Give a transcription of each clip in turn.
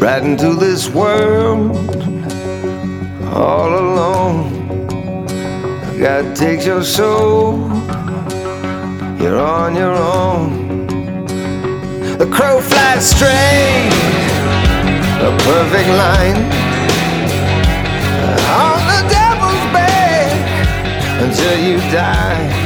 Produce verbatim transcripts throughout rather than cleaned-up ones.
right into this world all alone. God takes your soul, you're on your own. The crow flies straight, a perfect line, on the devil's back until you die.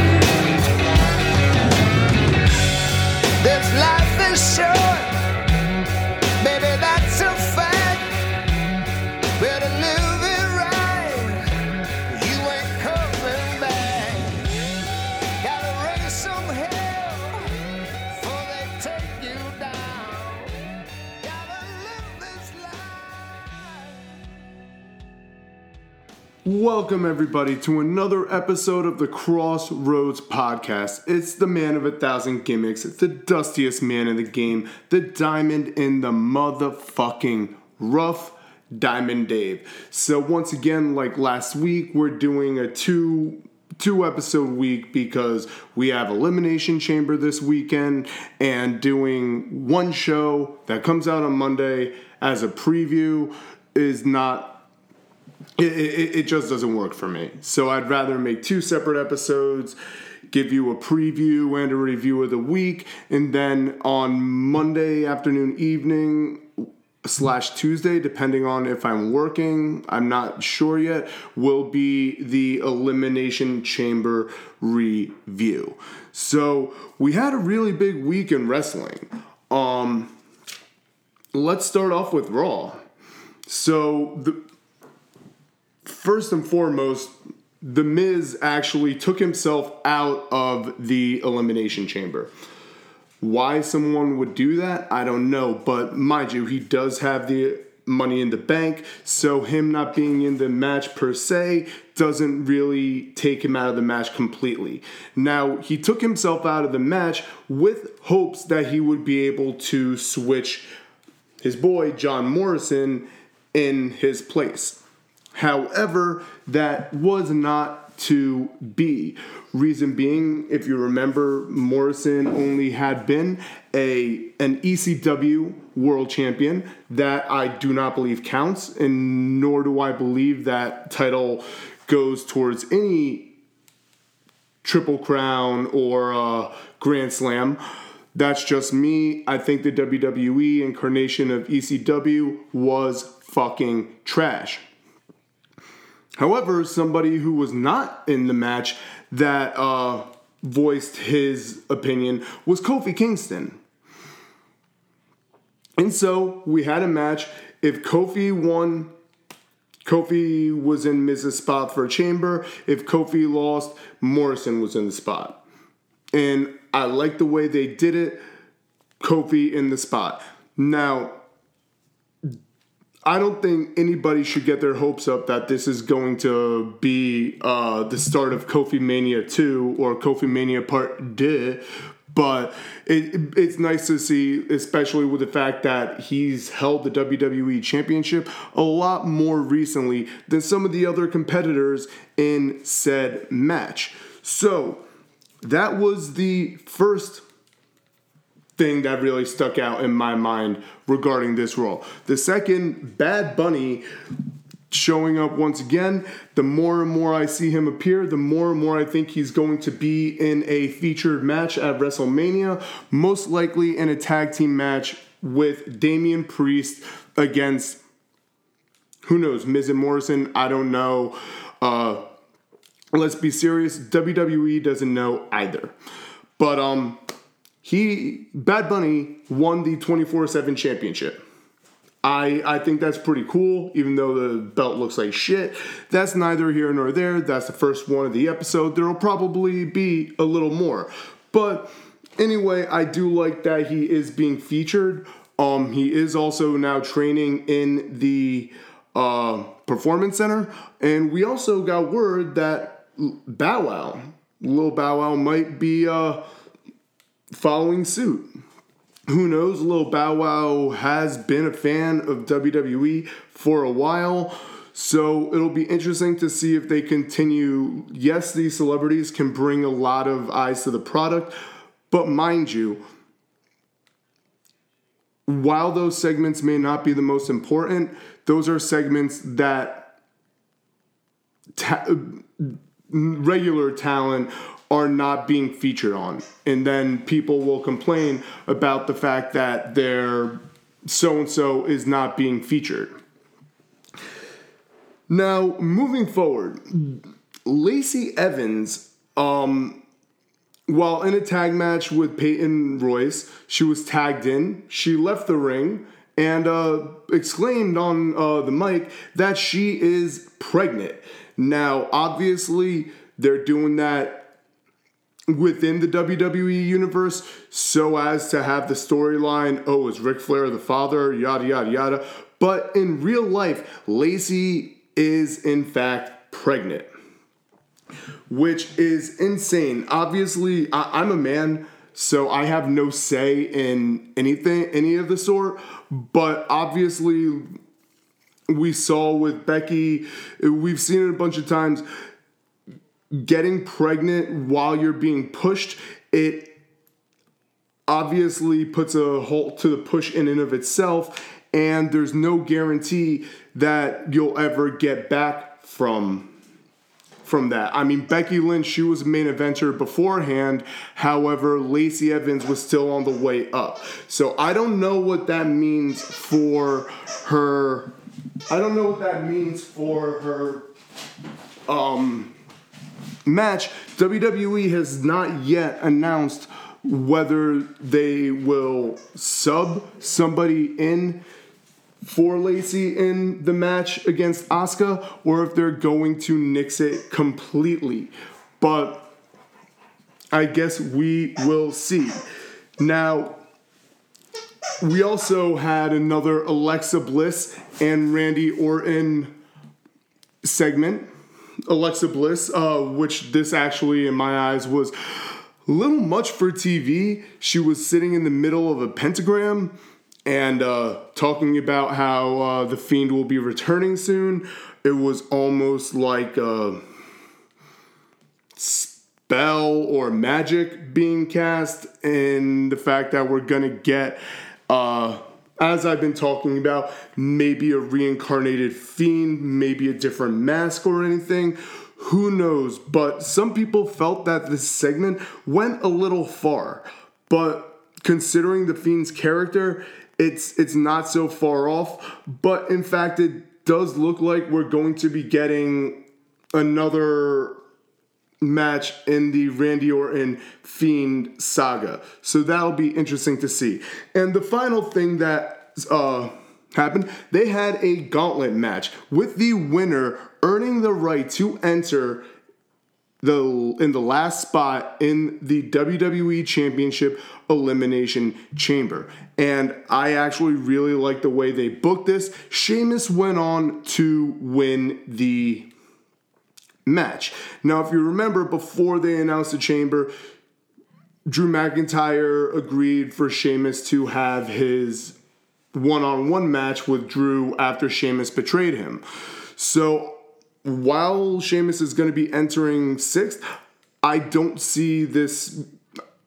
Welcome, everybody, to another episode of the Crossroads Podcast. It's the man of a thousand gimmicks, the dustiest man in the game, the diamond in the motherfucking rough, Diamond Dave. So once again, like last week, we're doing a two... two episode week because we have Elimination Chamber this weekend and doing one show that comes out on Monday as a preview is not... It, it, it just doesn't work for me. So I'd rather make two separate episodes, give you a preview and a review of the week, and then on Monday afternoon, evening, slash Tuesday, depending on if I'm working, I'm not sure yet, will be the Elimination Chamber review. So we had a really big week in wrestling. Um, let's start off with Raw. So the... First and foremost, The Miz actually took himself out of the Elimination Chamber. Why someone would do that, I don't know. But mind you, he does have the money in the bank, so him not being in the match per se doesn't really take him out of the match completely. Now, he took himself out of the match with hopes that he would be able to switch his boy, John Morrison, in his place. However, that was not to be. Reason being, if you remember, Morrison only had been a an E C W world champion that I do not believe counts, and nor do I believe that title goes towards any Triple Crown or uh, Grand Slam. That's just me. I think the W W E incarnation of E C W was fucking trash. However, somebody who was not in the match that uh, voiced his opinion was Kofi Kingston. And so we had a match. If Kofi won, Kofi was in Miz's spot for a chamber. If Kofi lost, Morrison was in the spot. And I like the way they did it. Kofi in the spot. Now, I don't think anybody should get their hopes up that this is going to be uh, the start of Kofi Mania two or Kofi Mania Part two, but it, it's nice to see, especially with the fact that he's held the W W E Championship a lot more recently than some of the other competitors in said match. So that was the first thing that really stuck out in my mind regarding this role. The second, Bad Bunny showing up once again. The more and more I see him appear, the more and more I think he's going to be in a featured match at WrestleMania, most likely in a tag team match with Damian Priest against, who knows, Miz and Morrison, I don't know. Uh, let's be serious, W W E doesn't know either. But, um... He, Bad Bunny, won the twenty-four seven championship. I, I think that's pretty cool, even though the belt looks like shit. That's neither here nor there. That's the first one of the episode. There will probably be a little more. But anyway, I do like that he is being featured. Um, he is also now training in the uh, Performance Center. And we also got word that Bow Wow, Lil Bow Wow might be... Uh, following suit. Who knows? Lil Bow Wow has been a fan of W W E for a while, so it'll be interesting to see if they continue. Yes, these celebrities can bring a lot of eyes to the product, but mind you, while those segments may not be the most important, those are segments that ta- regular talent are not being featured on. And then people will complain about the fact that their so-and-so is not being featured. Now, moving forward, Lacey Evans, um, while in a tag match with Peyton Royce, she was tagged in. She left the ring and uh, exclaimed on uh, the mic that she is pregnant. Now, obviously, they're doing that within the W W E universe so as to have the storyline, oh, is Ric Flair the father, yada, yada, yada. But in real life, Lacey is, in fact, pregnant, which is insane. Obviously, I- I'm a man, so I have no say in anything, any of the sort. But obviously, we saw with Becky, we've seen it a bunch of times, getting pregnant while you're being pushed, it obviously puts a halt to the push in and of itself. And there's no guarantee that you'll ever get back from from that. I mean, Becky Lynch, she was a main eventer beforehand. However, Lacey Evans was still on the way up. So I don't know what that means for her. I don't know what that means for her um, match. W W E has not yet announced whether they will sub somebody in for Lacey in the match against Asuka, or if they're going to nix it completely. But I guess we will see. Now, we also had another Alexa Bliss and Randy Orton segment. Alexa Bliss, uh, which this actually, in my eyes, was a little much for T V. She was sitting in the middle of a pentagram and uh, talking about how uh, The Fiend will be returning soon. It was almost like a spell or magic being cast, and the fact that we're going to get, uh, as I've been talking about, maybe a reincarnated Fiend, maybe a different mask or anything. Who knows? But some people felt that this segment went a little far. But considering The Fiend's character, It's it's not so far off, but in fact, it does look like we're going to be getting another match in the Randy Orton Fiend saga. So that'll be interesting to see. And the final thing that uh, happened, they had a gauntlet match with the winner earning the right to enter the in the last spot in the W W E Championship Elimination Chamber. And I actually really like the way they booked this. Sheamus went on to win the match. Now, if you remember, before they announced the chamber, Drew McIntyre agreed for Sheamus to have his one-on-one match with Drew after Sheamus betrayed him. So while Sheamus is going to be entering sixth, I don't see this.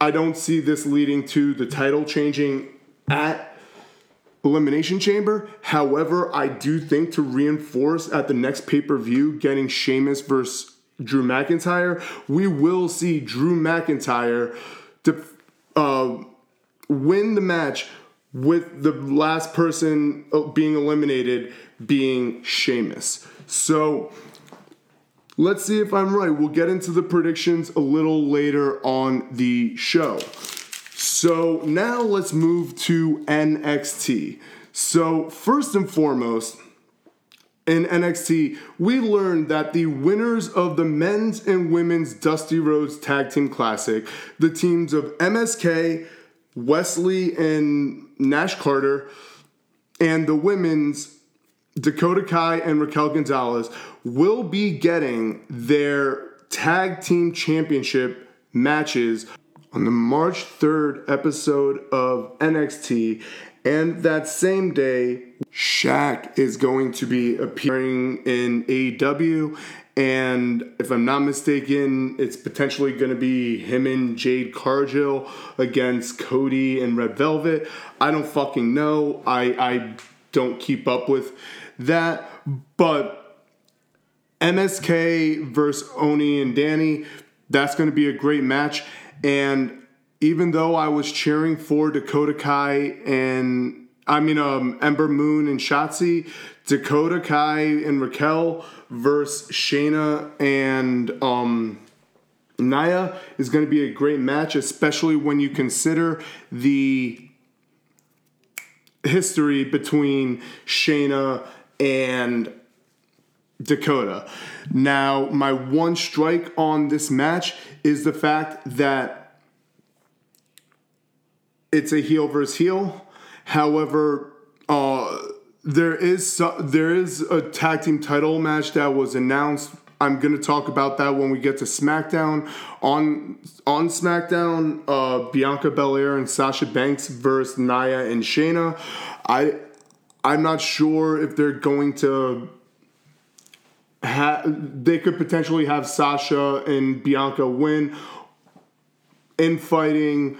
I don't see this leading to the title changing at Elimination Chamber. However, I do think to reinforce at the next pay-per-view, getting Sheamus versus Drew McIntyre, we will see Drew McIntyre to uh, win the match, with the last person being eliminated being Sheamus. So let's see if I'm right. We'll get into the predictions a little later on the show. So now let's move to N X T. So first and foremost, in N X T, we learned that the winners of the men's and women's Dusty Rhodes Tag Team Classic, the teams of M S K, Wesley, and Nash Carter, and the women's Dakota Kai and Raquel Gonzalez, will be getting their tag team championship matches on the March third episode of N X T. And that same day, Shaq is going to be appearing in A E W. And if I'm not mistaken, it's potentially going to be him and Jade Cargill against Cody and Red Velvet. I don't fucking know. I I don't keep up with that. But M S K versus Oni and Danny, that's going to be a great match. And even though I was cheering for Dakota Kai and, I mean, um, Ember Moon and Shotzi, Dakota Kai and Raquel versus Shayna and um, Nia is going to be a great match, especially when you consider the history between Shayna and Dakota. Now, my one strike on this match is the fact that it's a heel versus heel. However, uh... There is there is a tag team title match that was announced. I'm going to talk about that when we get to SmackDown. On on SmackDown, uh, Bianca Belair and Sasha Banks versus Nia and Shayna. I, I'm not sure if they're going to... Ha- they could potentially have Sasha and Bianca win, infighting,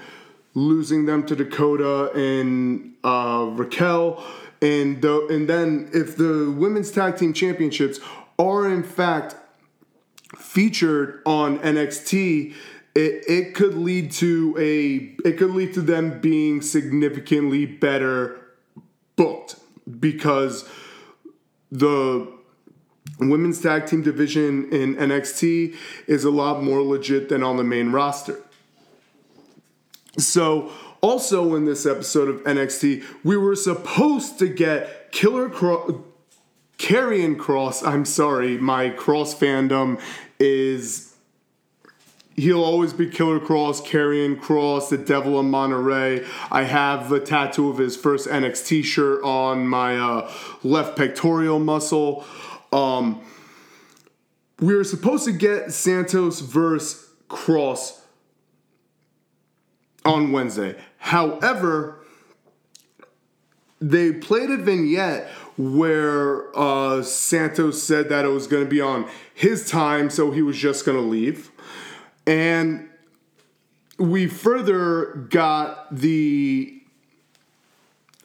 losing them to Dakota and uh, Raquel. And the, and then if the Women's Tag Team Championships are in fact featured on N X T, it, it could lead to a it could lead to them being significantly better booked, because the Women's Tag Team division in N X T is a lot more legit than on the main roster. So also in this episode of N X T, we were supposed to get Killer Cro- Karrion Kross. I'm sorry, my Cross fandom is... He'll always be Killer Kross, Karrion Kross, the Devil of Monterey. I have the tattoo of his first N X T shirt on my uh, left pectoral muscle. Um, we were supposed to get Santos versus Cross on Wednesday. However, they played a vignette where uh, Santos said that it was going to be on his time, so he was just going to leave. And we further got the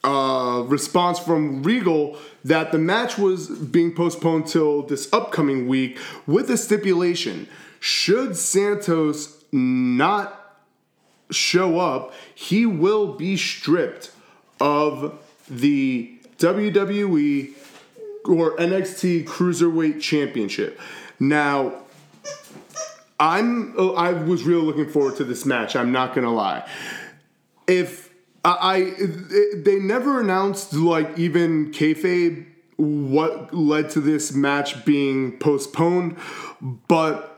uh, response from Regal that the match was being postponed till this upcoming week with a stipulation. Should Santos not show up, he will be stripped of the W W E or N X T Cruiserweight Championship. Now, I'm I was really looking forward to this match. I'm not gonna lie. If I, I they never announced, like, even kayfabe what led to this match being postponed, but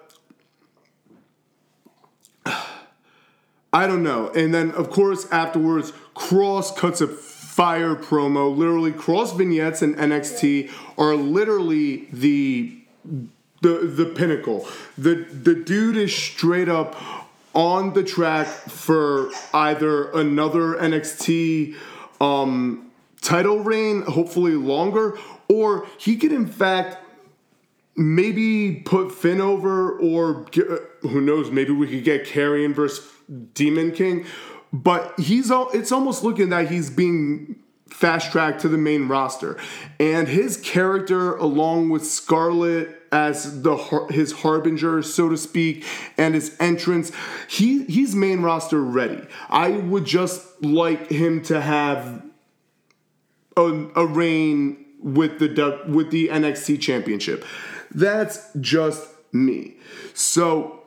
I don't know. And then, of course, afterwards, Kross cuts a fire promo. Literally, Kross vignettes in N X T are literally the the the pinnacle. The the dude is straight up on the track for either another N X T um, title reign, hopefully longer, or he could, in fact, maybe put Finn over, or get, who knows, maybe we could get Karrion versus Demon King, but he's all, it's almost looking that he's being fast-tracked to the main roster, and his character, along with Scarlett as the his harbinger, so to speak, and his entrance, he he's main roster ready. I would just like him to have a, a reign with the with the N X T Championship. That's just me. So,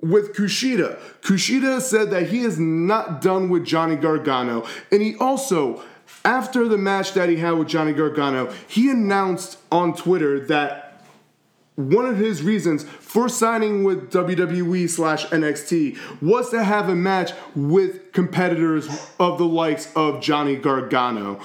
with Kushida, Kushida said that he is not done with Johnny Gargano. And he also, after the match that he had with Johnny Gargano, he announced on Twitter that one of his reasons for signing with W W E slash N X T was to have a match with competitors of the likes of Johnny Gargano.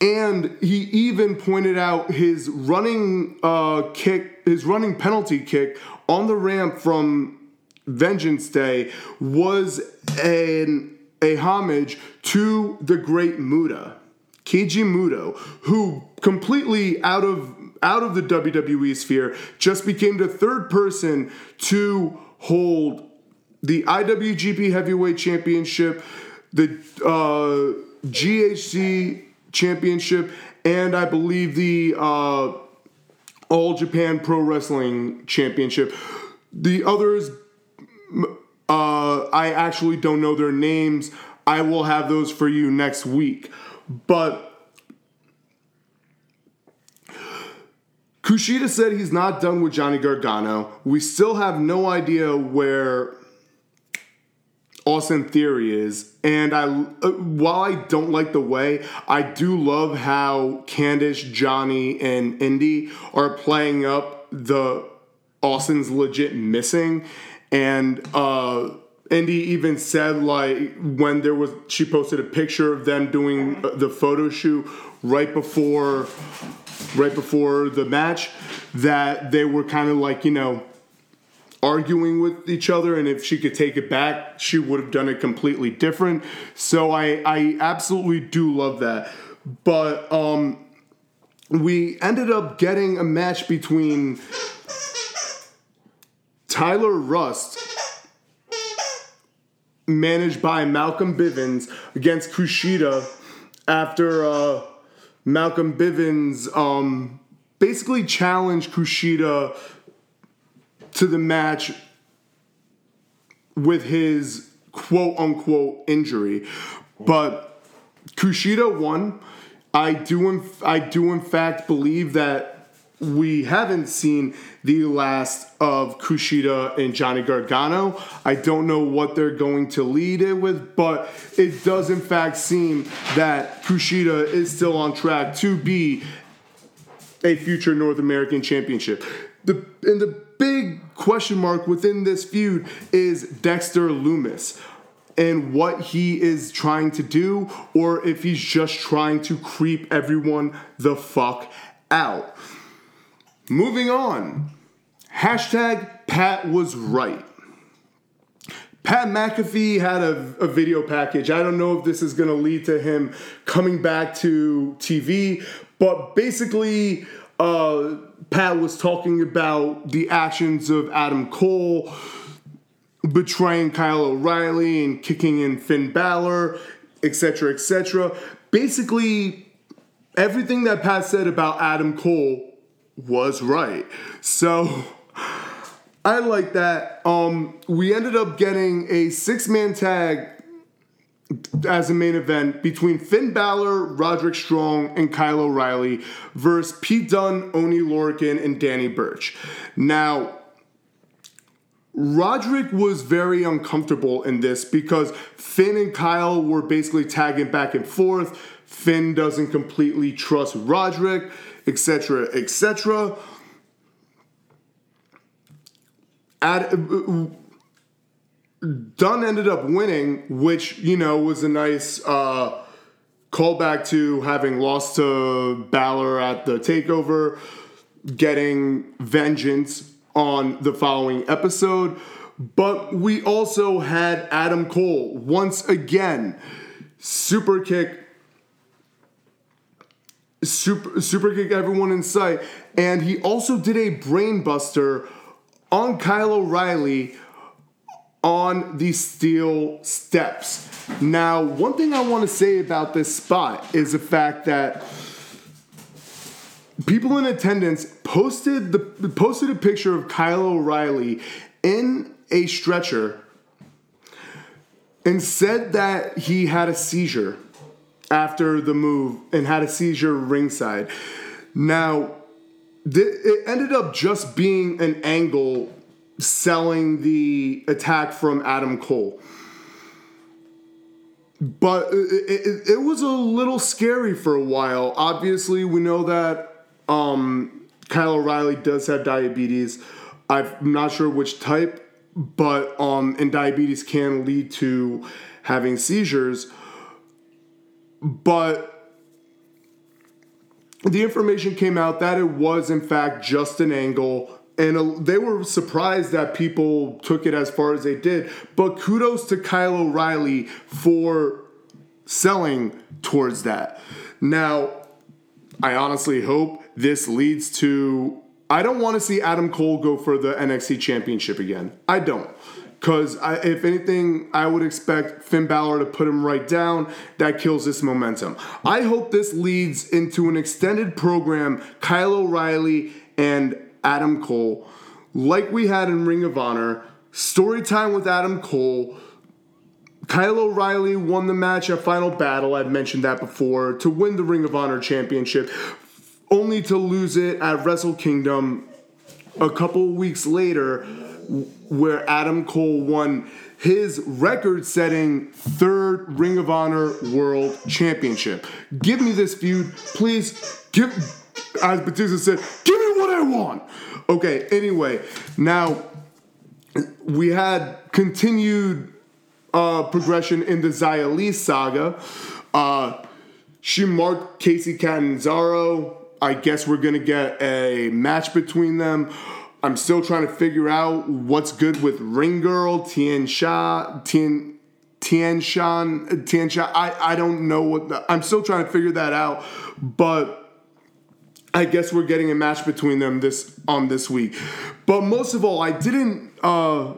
And he even pointed out his running uh, kick, his running penalty kick on the ramp from Vengeance Day was an a homage to the great Muta, Keiji Muto, who completely out of out of the W W E sphere, just became the third person to hold the I W G P Heavyweight Championship, the uh, G H C Championship, and I believe the uh, All Japan Pro Wrestling Championship. The others, uh, I actually don't know their names. I will have those for you next week. But Kushida said he's not done with Johnny Gargano. We still have no idea where Austin Theory is. And I, uh, while I don't like the way, I do love how Candice, Johnny, and Indy are playing up the Austin's legit missing. And uh, Indy even said, like, when there was, she posted a picture of them doing the photo shoot right before... right before the match, that they were kind of like, you know, arguing with each other, and if she could take it back, she would have done it completely different. So I, I absolutely do love that. But um, we ended up getting a match between Tyler Rust, managed by Malcolm Bivens, against Kushida after... Uh, Malcolm Bivens um, basically challenged Kushida to the match with his quote-unquote injury. But Kushida won. I do, in, I do in fact believe that we haven't seen the last of Kushida and Johnny Gargano. I don't know what they're going to lead it with, but it does in fact seem that Kushida is still on track to be a future North American championship. The and the big question mark within this feud is Dexter Lumis and what he is trying to do, or if he's just trying to creep everyone the fuck out. Moving on. Hashtag Pat was right. Pat McAfee had a, a video package. I don't know if this is going to lead to him coming back to T V, but basically uh, Pat was talking about the actions of Adam Cole betraying Kyle O'Reilly and kicking in Finn Balor, et cetera, et cetera. Basically, everything that Pat said about Adam Cole was right. So I like that. Um, we ended up getting a six-man tag as a main event between Finn Balor, Roderick Strong, and Kyle O'Reilly versus Pete Dunne, Oney Lorcan, and Danny Burch. Now, Roderick was very uncomfortable in this because Finn and Kyle were basically tagging back and forth. Finn doesn't completely trust Roderick, et cetera, et cetera. Dunn ended up winning, which, you know, was a nice uh, callback to having lost to Balor at the TakeOver, getting vengeance on the following episode. But we also had Adam Cole once again super kick Super, super kick everyone in sight. And he also did a brain buster on Kyle O'Reilly on the steel steps. Now, one thing I want to say about this spot is the fact that people in attendance posted the posted a picture of Kyle O'Reilly in a stretcher and said that he had a seizure after the move and had a seizure ringside. Now, th- it ended up just being an angle selling the attack from Adam Cole. But it, it, it was a little scary for a while. Obviously, we know that um, Kyle O'Reilly does have diabetes. I'm not sure which type, but um, and diabetes can lead to having seizures. But the information came out that it was, in fact, just an angle. And they were surprised that people took it as far as they did. But kudos to Kyle O'Reilly for selling towards that. Now, I honestly hope This leads to, I don't want to see Adam Cole go for the N X T Championship again. I don't. Because if anything, I would expect Finn Balor to put him right down. That kills this momentum. I hope this leads into an extended program, Kyle O'Reilly and Adam Cole, like we had in Ring of Honor. Story time with Adam Cole. Kyle O'Reilly won the match at Final Battle. I've mentioned that before. To win the Ring of Honor Championship, only to lose it at Wrestle Kingdom a couple weeks later, where Adam Cole won his record-setting third Ring of Honor World Championship. Give me this feud, please. Give, as Batista said, give me what I want. Okay, anyway, now we had continued uh, progression in the Xia Li saga. Uh, she marked Casey Catanzaro. I guess we're going to get a match between them. I'm still trying to figure out what's good with Ring Girl, Tian Sha, Tian, Tian Shan, Tian Sha. I, I don't know what, the, I'm still trying to figure that out, but I guess we're getting a match between them this on this week. But most of all, I didn't uh,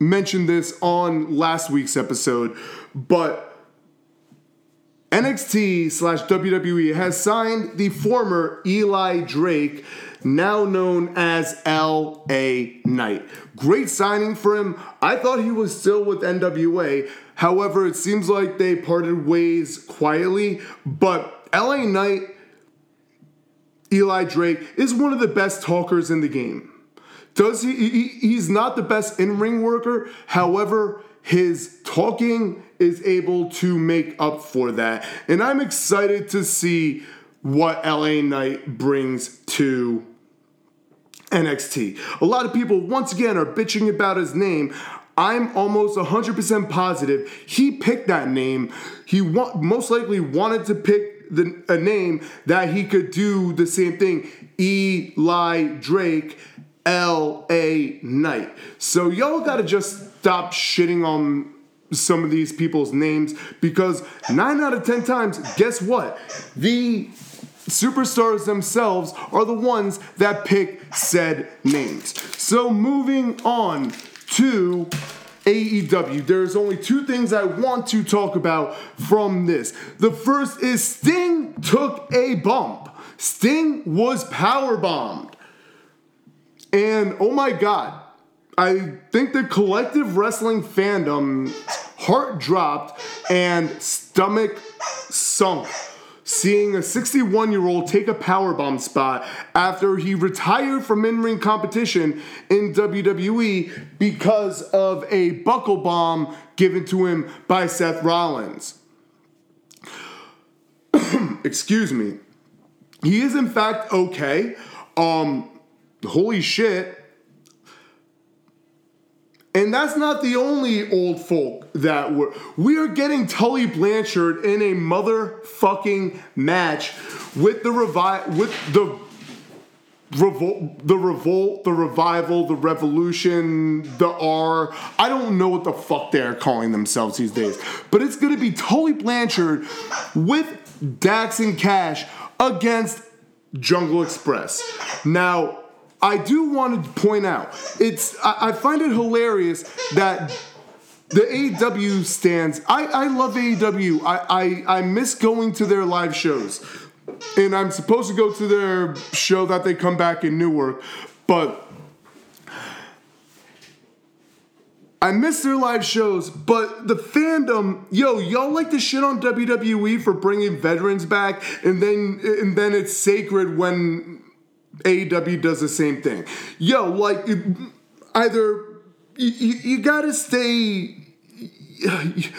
mention this on last week's episode, but N X T slash W W E has signed the former Eli Drake, now known as L A Knight. Great signing for him. I thought he was still with N W A. However, it seems like they parted ways quietly. But L A Knight, Eli Drake, is one of the best talkers in the game. Does he, he he's not the best in-ring worker. However, his talking is able to make up for that. And I'm excited to see what L A Knight brings to N X T. A lot of people, once again, are bitching about his name. I'm almost one hundred percent positive he picked that name. He wa- most likely wanted to pick the, a name that he could do the same thing. Eli Drake, L A Knight. So y'all gotta just stop shitting on some of these people's names, because nine out of ten times, guess what? The superstars themselves are the ones that pick said names. So moving on to A E W, there's only two things I want to talk about from this. The first is Sting took a bump. Sting was powerbombed. And oh my God, I think the collective wrestling fandom heart dropped and stomach sunk seeing a sixty-one-year-old take a powerbomb spot after he retired from in-ring competition in W W E because of a buckle bomb given to him by Seth Rollins. Excuse me. He is, in fact, okay. Um, holy shit. And that's not the only old folk that were. We are getting Tully Blanchard in a motherfucking match with the revi- with the revolt, the revolt, the revival, the revolution, the R. I don't know what the fuck they're calling themselves these days. But it's going to be Tully Blanchard with Dax and Cash against Jungle Express. Now, I do want to point out, it's I, I find it hilarious that the A E W stands. I, I love A E W. I, I, I miss going to their live shows. And I'm supposed to go to their show that they come back in Newark. But I miss their live shows. But the fandom, yo, y'all like to shit on W W E for bringing veterans back. And then, and then it's sacred when A E W does the same thing. Yo, like, either you, you, you gotta stay, you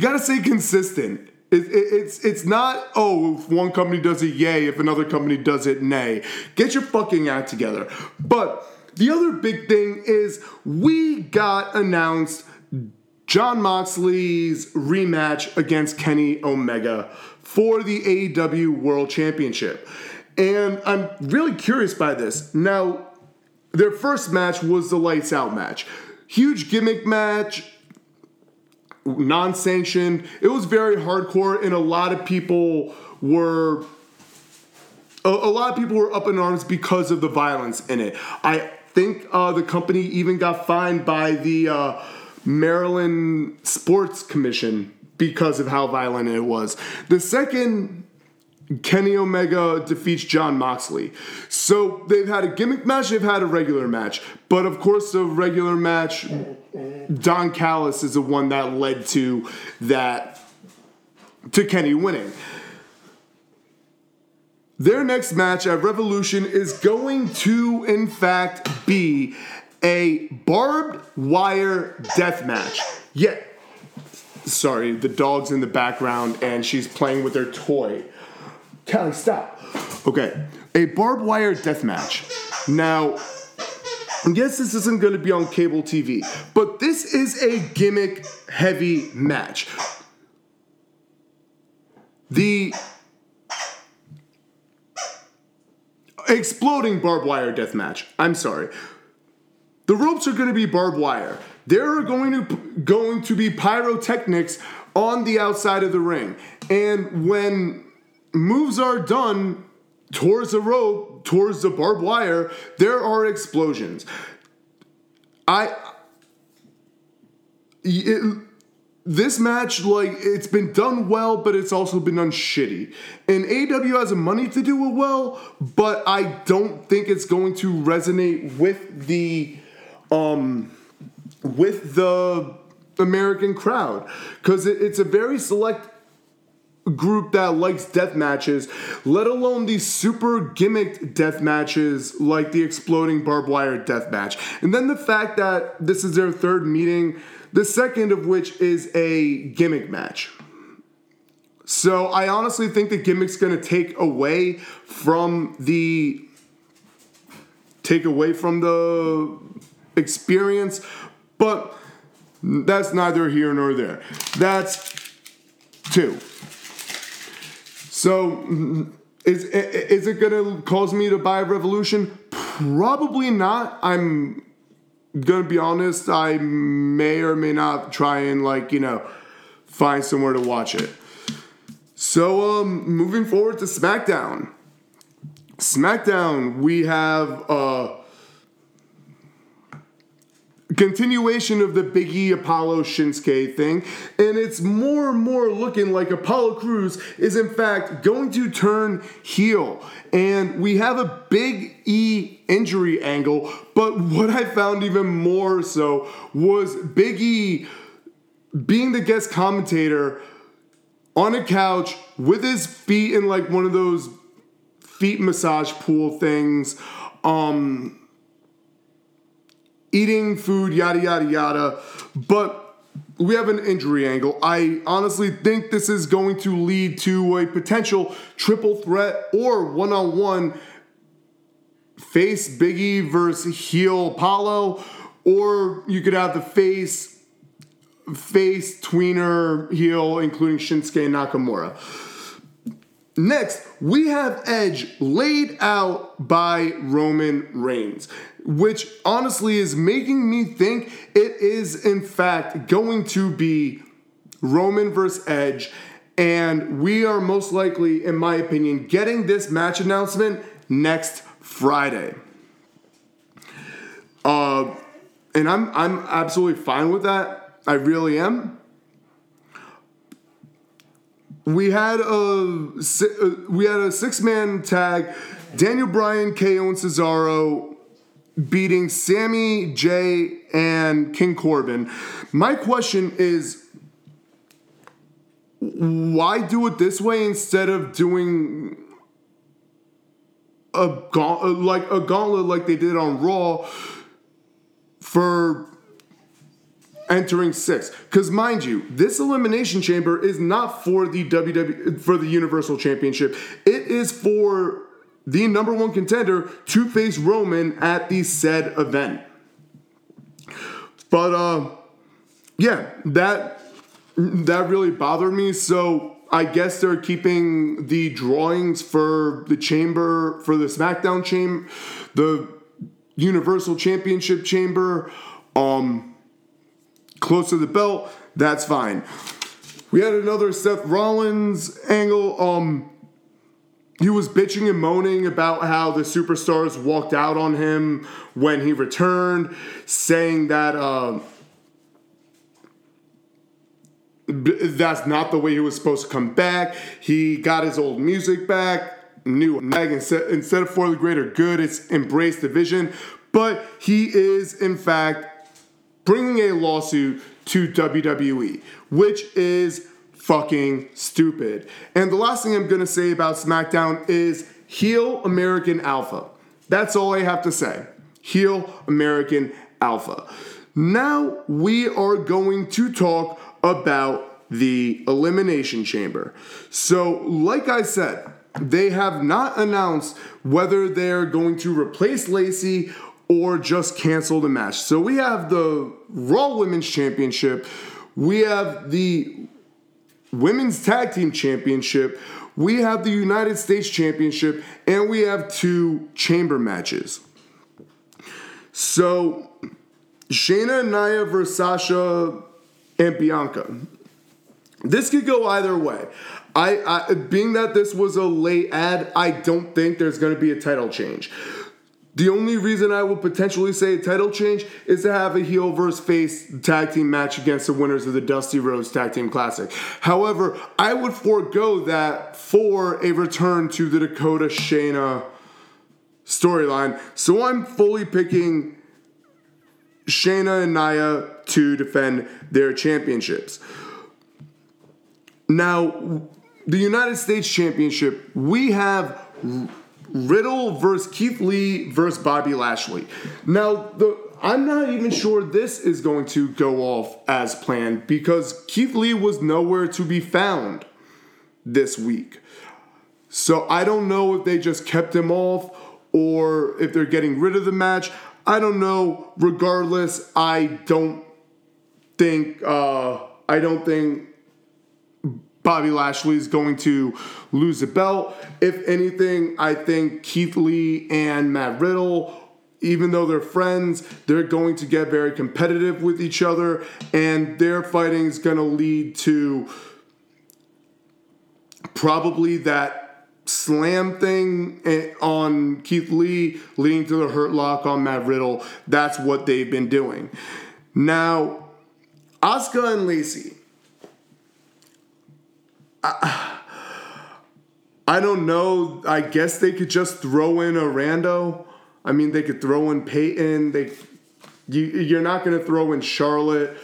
gotta stay consistent. It, it, it's it's not, oh, if one company does it, yay. If another company does it, nay. Get your fucking act together. But the other big thing is we got announced Jon Moxley's rematch against Kenny Omega for the A E W World Championship. And I'm really curious by this. Now, their first match was the Lights Out match. Huge gimmick match, non-sanctioned. It was very hardcore, and a lot of people were a, a lot of people were up in arms because of the violence in it. I think uh, the company even got fined by the uh, Maryland Sports Commission because of how violent it was. The second, Kenny Omega defeats Jon Moxley. So they've had a gimmick match, they've had a regular match. But of course, the regular match, Don Callis is the one that led to that, to Kenny winning. Their next match at Revolution is going to, in fact, be a barbed wire death match. Yeah. Sorry, the dog's in the background and she's playing with her toy. Callie, stop. Okay, a barbed wire death match. Now, yes, this isn't going to be on cable T V, but this is a gimmick-heavy match. The exploding barbed wire death match. I'm sorry. The ropes are going to be barbed wire. There are going to going to be pyrotechnics on the outside of the ring, and when moves are done towards the rope, towards the barbed wire, there are explosions. I it, this match, like, it's been done well, but it's also been done shitty. And A E W has the money to do it well, but I don't think it's going to resonate with the um with the American crowd, because it, it's a very select group that likes death matches, let alone these super gimmicked death matches like the exploding barbed wire death match. And then the fact that this is their third meeting, the second of which is a gimmick match. So I honestly think the gimmick's going to take away from the take away from the experience, but that's neither here nor there. That's two. So, is is it going to cause me to buy Revolution? Probably not. I'm going to be honest. I may or may not try and, like, you know, find somewhere to watch it. So, um, moving forward to SmackDown. SmackDown, we have a continuation of the Big E Apollo Shinsuke thing, and it's more and more looking like Apollo Crews is in fact going to turn heel, and we have a Big E injury angle. But what I found even more so was Big E being the guest commentator on a couch with his feet in like one of those feet massage pool things, um eating food, yada, yada, yada. But we have an injury angle. I honestly think this is going to lead to a potential triple threat or one-on-one face Big E versus heel Apollo. Or you could have the face, face tweener heel, including Shinsuke and Nakamura. Next, we have Edge laid out by Roman Reigns, which honestly is making me think it is in fact going to be Roman versus Edge. And we are most likely, in my opinion, getting this match announcement next Friday. Uh, and I'm I'm absolutely fine with that. I really am. We had a we had a six-man tag, Daniel Bryan, K O, and Cesaro beating Sami, Jay, and King Corbin. My question is, why do it this way instead of doing a gauntlet, like a gauntlet like they did on Raw for entering six? Because mind you, this Elimination Chamber is not for the W W E, for the Universal Championship. It is for the number one contender to face Roman at the said event. But uh, yeah, that that really bothered me. So I guess they're keeping the drawings for the chamber, for the SmackDown chamber, the Universal Championship chamber. Um. Close to the belt, that's fine. We had another Seth Rollins angle. Um, He was bitching and moaning about how the superstars walked out on him when he returned, saying that uh, that's not the way he was supposed to come back. He got his old music back, new mag, instead of for the greater good, it's embrace division. But he is, in fact, bringing a lawsuit to W W E, which is fucking stupid. And the last thing I'm going to say about SmackDown is heel American Alpha. That's all I have to say. Heel American Alpha. Now we are going to talk about the Elimination Chamber. So, like I said, they have not announced whether they're going to replace Lacey or just cancel the match. So we have the Raw Women's Championship. We have the Women's Tag Team Championship, we have the United States Championship, and we have two chamber matches. So, Shayna and Nia versus Sasha and Bianca. This could go either way. I, I being that this was a late ad, I don't think there's going to be a title change. The only reason I would potentially say a title change is to have a heel versus face tag team match against the winners of the Dusty Rhodes Tag Team Classic. However, I would forego that for a return to the Dakota Shayna storyline. So I'm fully picking Shayna and Nia to defend their championships. Now, the United States Championship, we have Riddle versus Keith Lee versus Bobby Lashley. Now, the, I'm not even sure this is going to go off as planned because Keith Lee was nowhere to be found this week. So I don't know if they just kept him off or if they're getting rid of the match. I don't know. Regardless, I don't think uh, I don't think Bobby Lashley is going to lose the belt. If anything, I think Keith Lee and Matt Riddle, even though they're friends, they're going to get very competitive with each other, and their fighting is going to lead to probably that slam thing on Keith Lee, leading to the hurt lock on Matt Riddle. That's what they've been doing. Now, Asuka and Lacey. I don't know. I guess they could just throw in a rando. I mean, they could throw in Peyton. They, you, you're not going to throw in Charlotte.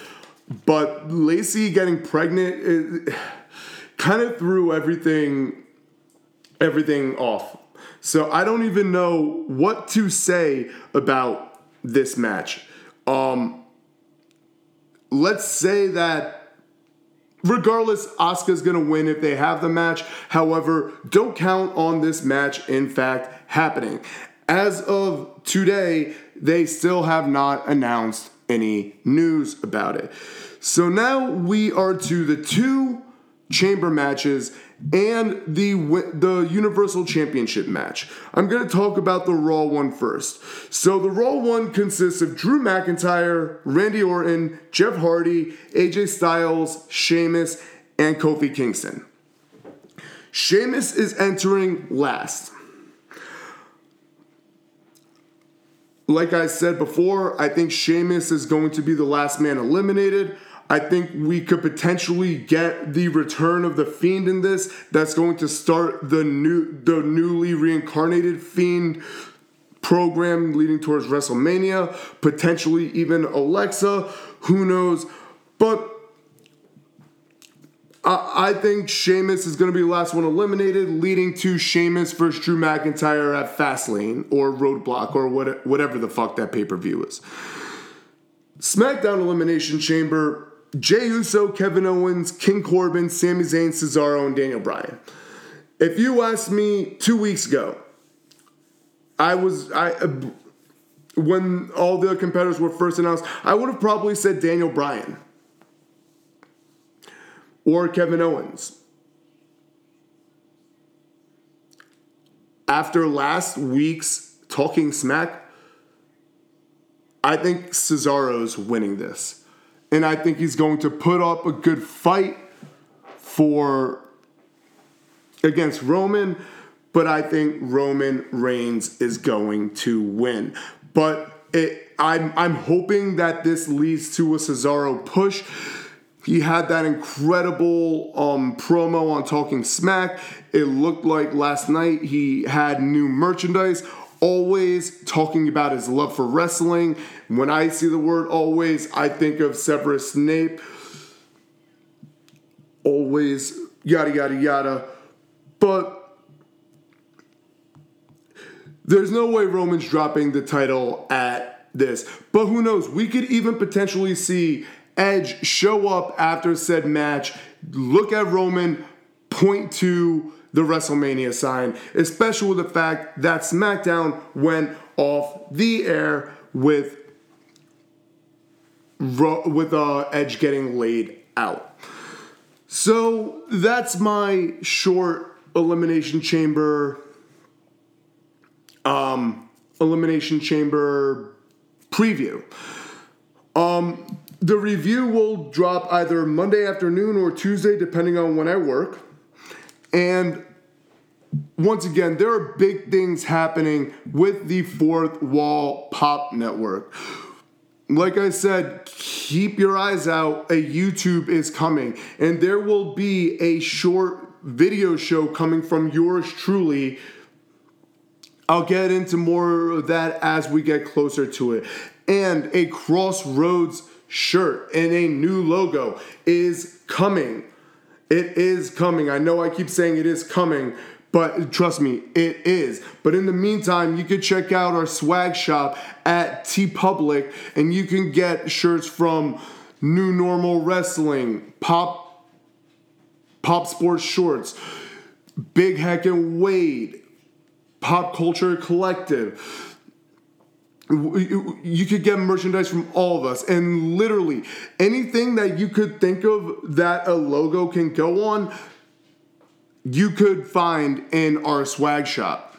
But Lacey getting pregnant it, kind of threw everything, everything off. So I don't even know what to say about this match. Um, let's say that regardless, Asuka's going to win if they have the match. However, don't count on this match, in fact, happening. As of today, they still have not announced any news about it. So now we are to the two chamber matches and the the Universal Championship match. I'm going to talk about the Raw one first. So the Raw one consists of Drew McIntyre, Randy Orton, Jeff Hardy, A J Styles, Sheamus, and Kofi Kingston. Sheamus is entering last. Like I said before, I think Sheamus is going to be the last man eliminated. I think we could potentially get the return of the Fiend in this. That's going to start the new, the newly reincarnated Fiend program leading towards WrestleMania. Potentially even Alexa. Who knows? But I, I think Sheamus is going to be the last one eliminated, leading to Sheamus versus Drew McIntyre at Fastlane or Roadblock or what, whatever the fuck that pay-per-view is. SmackDown Elimination Chamber. Jey Uso, Kevin Owens, King Corbin, Sami Zayn, Cesaro, and Daniel Bryan. If you asked me two weeks ago, I was I when all the competitors were first announced, I would have probably said Daniel Bryan or Kevin Owens. After last week's Talking Smack, I think Cesaro's winning this. And I think he's going to put up a good fight for against Roman. but I think Roman Reigns is going to win. But it, I'm I'm hoping that this leads to a Cesaro push. He had that incredible um, promo on Talking Smack. It looked like last night he had new merchandise. Always talking about his love for wrestling. When I see the word always, I think of Severus Snape. Always, yada, yada, yada. But there's no way Roman's dropping the title at this. But who knows? We could even potentially see Edge show up after said match, look at Roman, point to the WrestleMania sign, especially with the fact that SmackDown went off the air with with uh, Edge getting laid out. So that's my short Elimination Chamber, um, Elimination Chamber preview. Um. The review will drop either Monday afternoon or Tuesday, depending on when I work. And once again, there are big things happening with the Fourth Wall Pop Network. Like I said, keep your eyes out. A YouTube is coming. And there will be a short video show coming from yours truly. I'll get into more of that as we get closer to it. And a Crossroads shirt and a new logo is coming. It is coming. I know I keep saying it is coming, but trust me, it is. But in the meantime, you can check out our swag shop at TeePublic, and you can get shirts from New Normal Wrestling, Pop, Pop Sports Shorts, Big Heck and Wade, Pop Culture Collective. You could get merchandise from all of us. And literally, anything that you could think of that a logo can go on, you could find in our swag shop.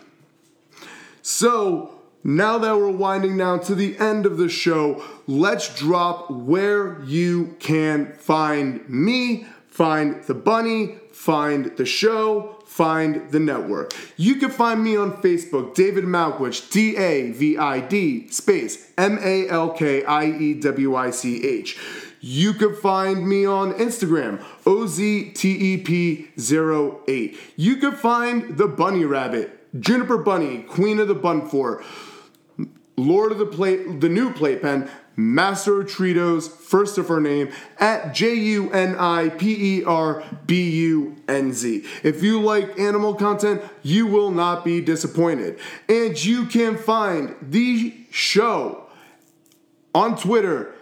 So, now that we're winding down to the end of the show, let's drop where you can find me, find the bunny, find the show, find the network. You can find me on Facebook, David Malkwich, D A V I D space M A L K I E W I C H. You can find me on Instagram, O Z T E P zero eight. You can find the Bunny Rabbit, Juniper Bunny, Queen of the Bun Fort, Lord of the Play, the New Playpen, Master of Tritos, first of her name, at J U N I P E R B U N Z. If you like animal content, you will not be disappointed. And you can find the show on Twitter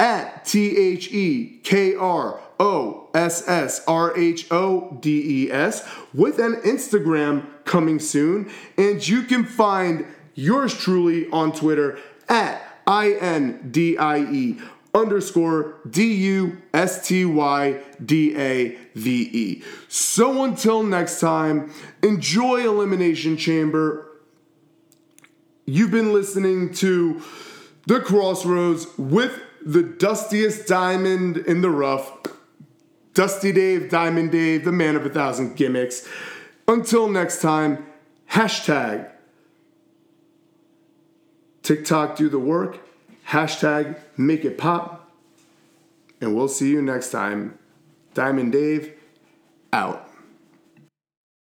at T H E K R O S S R H O D E S with an Instagram coming soon. And you can find yours truly on Twitter at I N D I E underscore D U S T Y D A V E. So until next time, enjoy Elimination Chamber. You've been listening to The Crossroads with the dustiest diamond in the rough, Dusty Dave, Diamond Dave, the man of a thousand gimmicks. Until next time, hashtag TikTok do the work, hashtag make it pop, and we'll see you next time. Diamond Dave, out.